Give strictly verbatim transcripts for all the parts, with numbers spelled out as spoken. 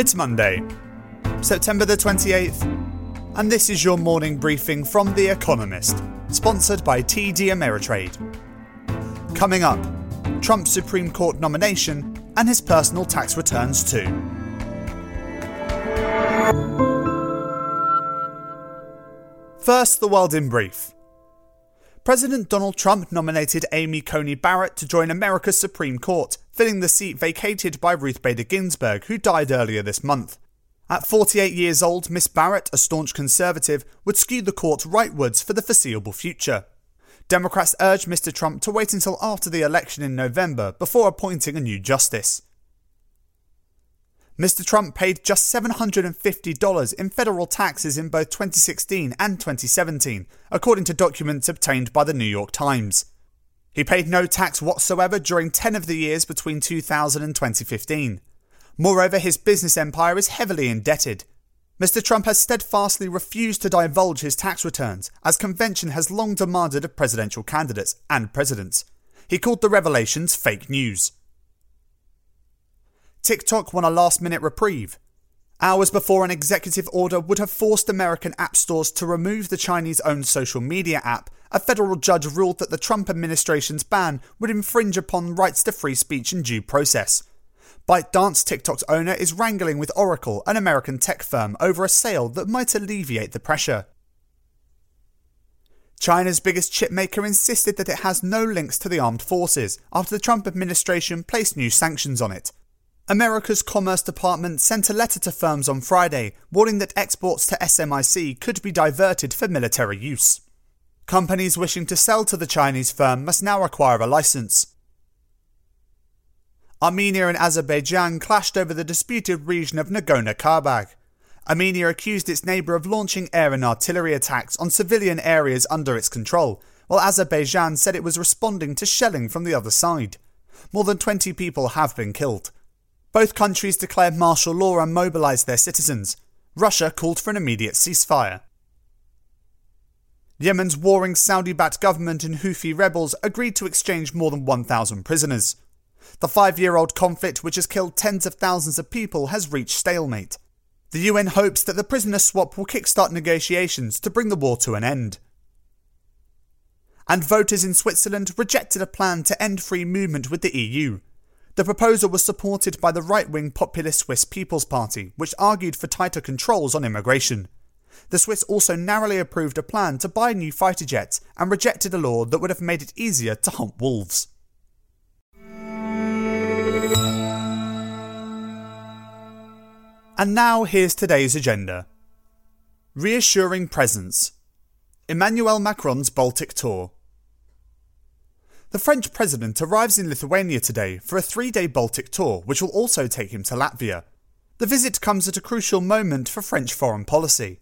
It's Monday, September the twenty-eighth, and this is your morning briefing from The Economist, sponsored by T D Ameritrade. Coming up, Trump's Supreme Court nomination and his personal tax returns too. First, the world in brief. President Donald Trump nominated Amy Coney Barrett to join America's Supreme Court, filling the seat vacated by Ruth Bader Ginsburg, who died earlier this month. At forty-eight years old, Miss Barrett, a staunch conservative, would skew the court rightwards for the foreseeable future. Democrats urged Mister Trump to wait until after the election in November before appointing a new justice. Mister Trump paid just seven hundred fifty dollars in federal taxes in both twenty sixteen and twenty seventeen, according to documents obtained by the New York Times. He paid no tax whatsoever during ten of the years between two thousand and twenty fifteen. Moreover, his business empire is heavily indebted. Mister Trump has steadfastly refused to divulge his tax returns, as convention has long demanded of presidential candidates and presidents. He called the revelations fake news. TikTok won a last-minute reprieve. Hours before an executive order would have forced American app stores to remove the Chinese-owned social media app, a federal judge ruled that the Trump administration's ban would infringe upon rights to free speech and due process. ByteDance, TikTok's owner, is wrangling with Oracle, an American tech firm, over a sale that might alleviate the pressure. China's biggest chipmaker insisted that it has no links to the armed forces after the Trump administration placed new sanctions on it. America's Commerce Department sent a letter to firms on Friday, warning that exports to S M I C could be diverted for military use. Companies wishing to sell to the Chinese firm must now acquire a license. Armenia and Azerbaijan clashed over the disputed region of Nagorno-Karabakh. Armenia accused its neighbour of launching air and artillery attacks on civilian areas under its control, while Azerbaijan said it was responding to shelling from the other side. More than twenty people have been killed. Both countries declared martial law and mobilised their citizens. Russia called for an immediate ceasefire. Yemen's warring Saudi-backed government and Houthi rebels agreed to exchange more than one thousand prisoners. The five-year-old conflict, which has killed tens of thousands of people, has reached stalemate. The U N hopes that the prisoner swap will kickstart negotiations to bring the war to an end. And voters in Switzerland rejected a plan to end free movement with the E U. The proposal was supported by the right-wing populist Swiss People's Party, which argued for tighter controls on immigration. The Swiss also narrowly approved a plan to buy new fighter jets and rejected a law that would have made it easier to hunt wolves. And now here's today's agenda. Reassuring presence. Emmanuel Macron's Baltic tour. The French president arrives in Lithuania today for a three-day Baltic tour, which will also take him to Latvia. The visit comes at a crucial moment for French foreign policy.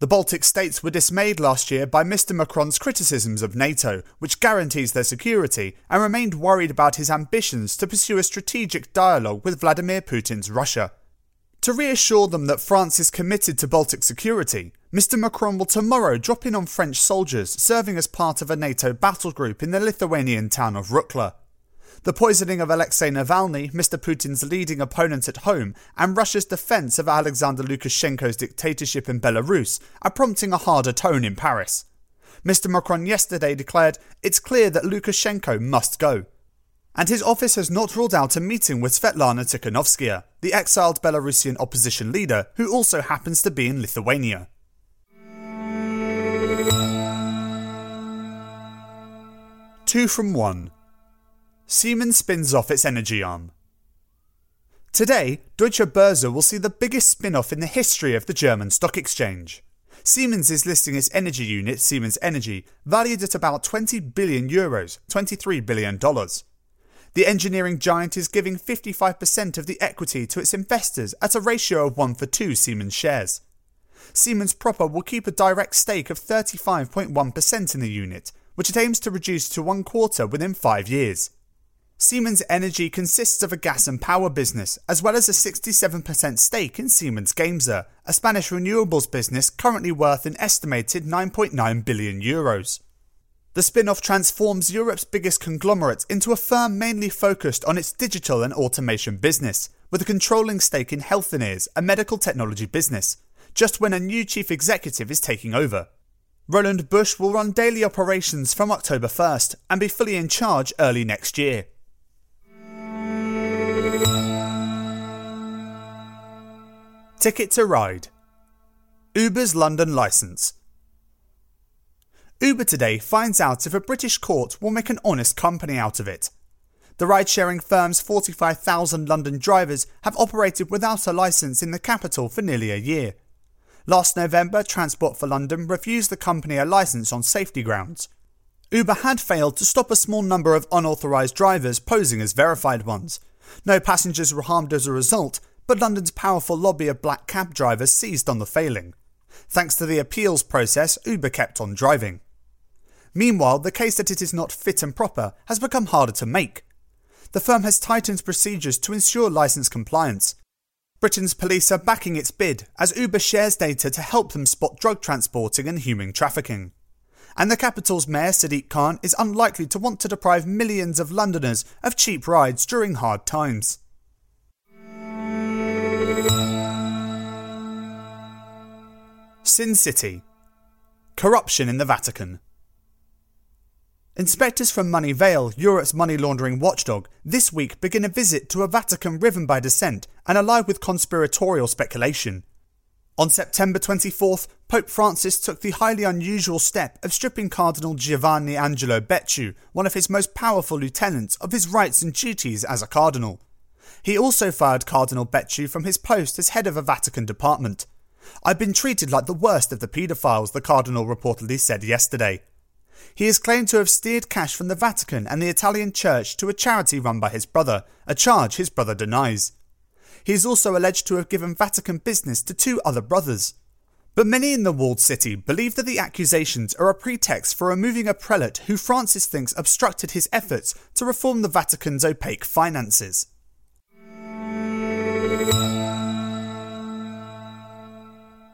The Baltic states were dismayed last year by Mister Macron's criticisms of NATO, which guarantees their security, and remained worried about his ambitions to pursue a strategic dialogue with Vladimir Putin's Russia. To reassure them that France is committed to Baltic security, Mister Macron will tomorrow drop in on French soldiers serving as part of a NATO battle group in the Lithuanian town of Rukla. The poisoning of Alexei Navalny, Mister Putin's leading opponent at home, and Russia's defence of Alexander Lukashenko's dictatorship in Belarus are prompting a harder tone in Paris. Mister Macron yesterday declared, "It's clear that Lukashenko must go." And his office has not ruled out a meeting with Svetlana Tikhanovskaya, the exiled Belarusian opposition leader who also happens to be in Lithuania. Two from one. Siemens spins off its energy arm. Today, Deutsche Börse will see the biggest spin-off in the history of the German stock exchange. Siemens is listing its energy unit, Siemens Energy, valued at about twenty billion euros, twenty-three billion dollars. The engineering giant is giving fifty-five percent of the equity to its investors at a ratio of one for two Siemens shares. Siemens proper will keep a direct stake of thirty-five point one percent in the unit, which it aims to reduce to one quarter within five years. Siemens Energy consists of a gas and power business, as well as a sixty-seven percent stake in Siemens Gamesa, a Spanish renewables business currently worth an estimated nine point nine billion euros. The spin-off transforms Europe's biggest conglomerate into a firm mainly focused on its digital and automation business, with a controlling stake in Healthineers, a medical technology business, just when a new chief executive is taking over. Roland Busch will run daily operations from October first and be fully in charge early next year. Ticket to Ride. Uber's London licence. Uber today finds out if a British court will make an honest company out of it. The ride-sharing firm's forty-five thousand London drivers have operated without a licence in the capital for nearly a year. Last November, Transport for London refused the company a licence on safety grounds. Uber had failed to stop a small number of unauthorised drivers posing as verified ones. No passengers were harmed as a result, but London's powerful lobby of black cab drivers seized on the failing. Thanks to the appeals process, Uber kept on driving. Meanwhile, the case that it is not fit and proper has become harder to make. The firm has tightened procedures to ensure licence compliance. Britain's police are backing its bid as Uber shares data to help them spot drug transporting and human trafficking. And the capital's mayor, Sadiq Khan, is unlikely to want to deprive millions of Londoners of cheap rides during hard times. Sin City. Corruption in the Vatican. Inspectors from Money Vale, Europe's money laundering watchdog, this week begin a visit to a Vatican riven by dissent and alive with conspiratorial speculation. On September twenty-fourth, Pope Francis took the highly unusual step of stripping Cardinal Giovanni Angelo Becciu, one of his most powerful lieutenants, of his rights and duties as a cardinal. He also fired Cardinal Becciu from his post as head of a Vatican department. "I've been treated like the worst of the paedophiles," the cardinal reportedly said yesterday. He is claimed to have steered cash from the Vatican and the Italian church to a charity run by his brother, a charge his brother denies. He is also alleged to have given Vatican business to two other brothers. But many in the walled city believe that the accusations are a pretext for removing a prelate who Francis thinks obstructed his efforts to reform the Vatican's opaque finances.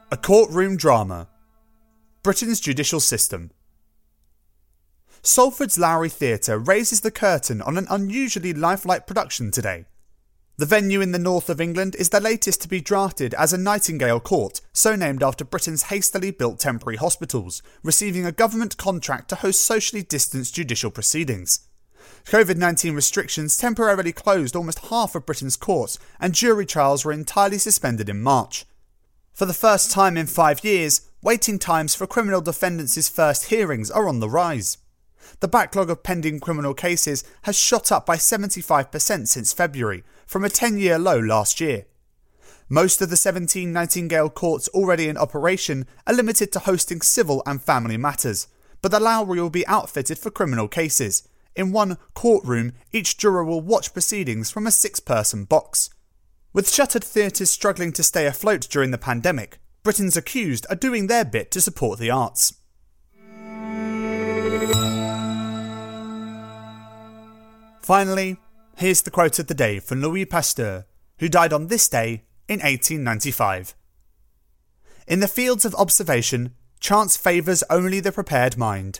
A courtroom drama. Britain's judicial system. Salford's Lowry Theatre raises the curtain on an unusually lifelike production today. The venue in the north of England is the latest to be drafted as a Nightingale Court, so named after Britain's hastily built temporary hospitals, receiving a government contract to host socially distanced judicial proceedings. COVID nineteen restrictions temporarily closed almost half of Britain's courts, and jury trials were entirely suspended in March. For the first time in five years, waiting times for criminal defendants' first hearings are on the rise. The backlog of pending criminal cases has shot up by seventy-five percent since February, from a ten-year low last year. Most of the seventeen Nightingale courts already in operation are limited to hosting civil and family matters, but the Lowry will be outfitted for criminal cases. In one courtroom, each juror will watch proceedings from a six-person box. With shuttered theatres struggling to stay afloat during the pandemic, Britain's accused are doing their bit to support the arts. Finally, here's the quote of the day from Louis Pasteur, who died on this day in eighteen ninety-five. "In the fields of observation, chance favours only the prepared mind."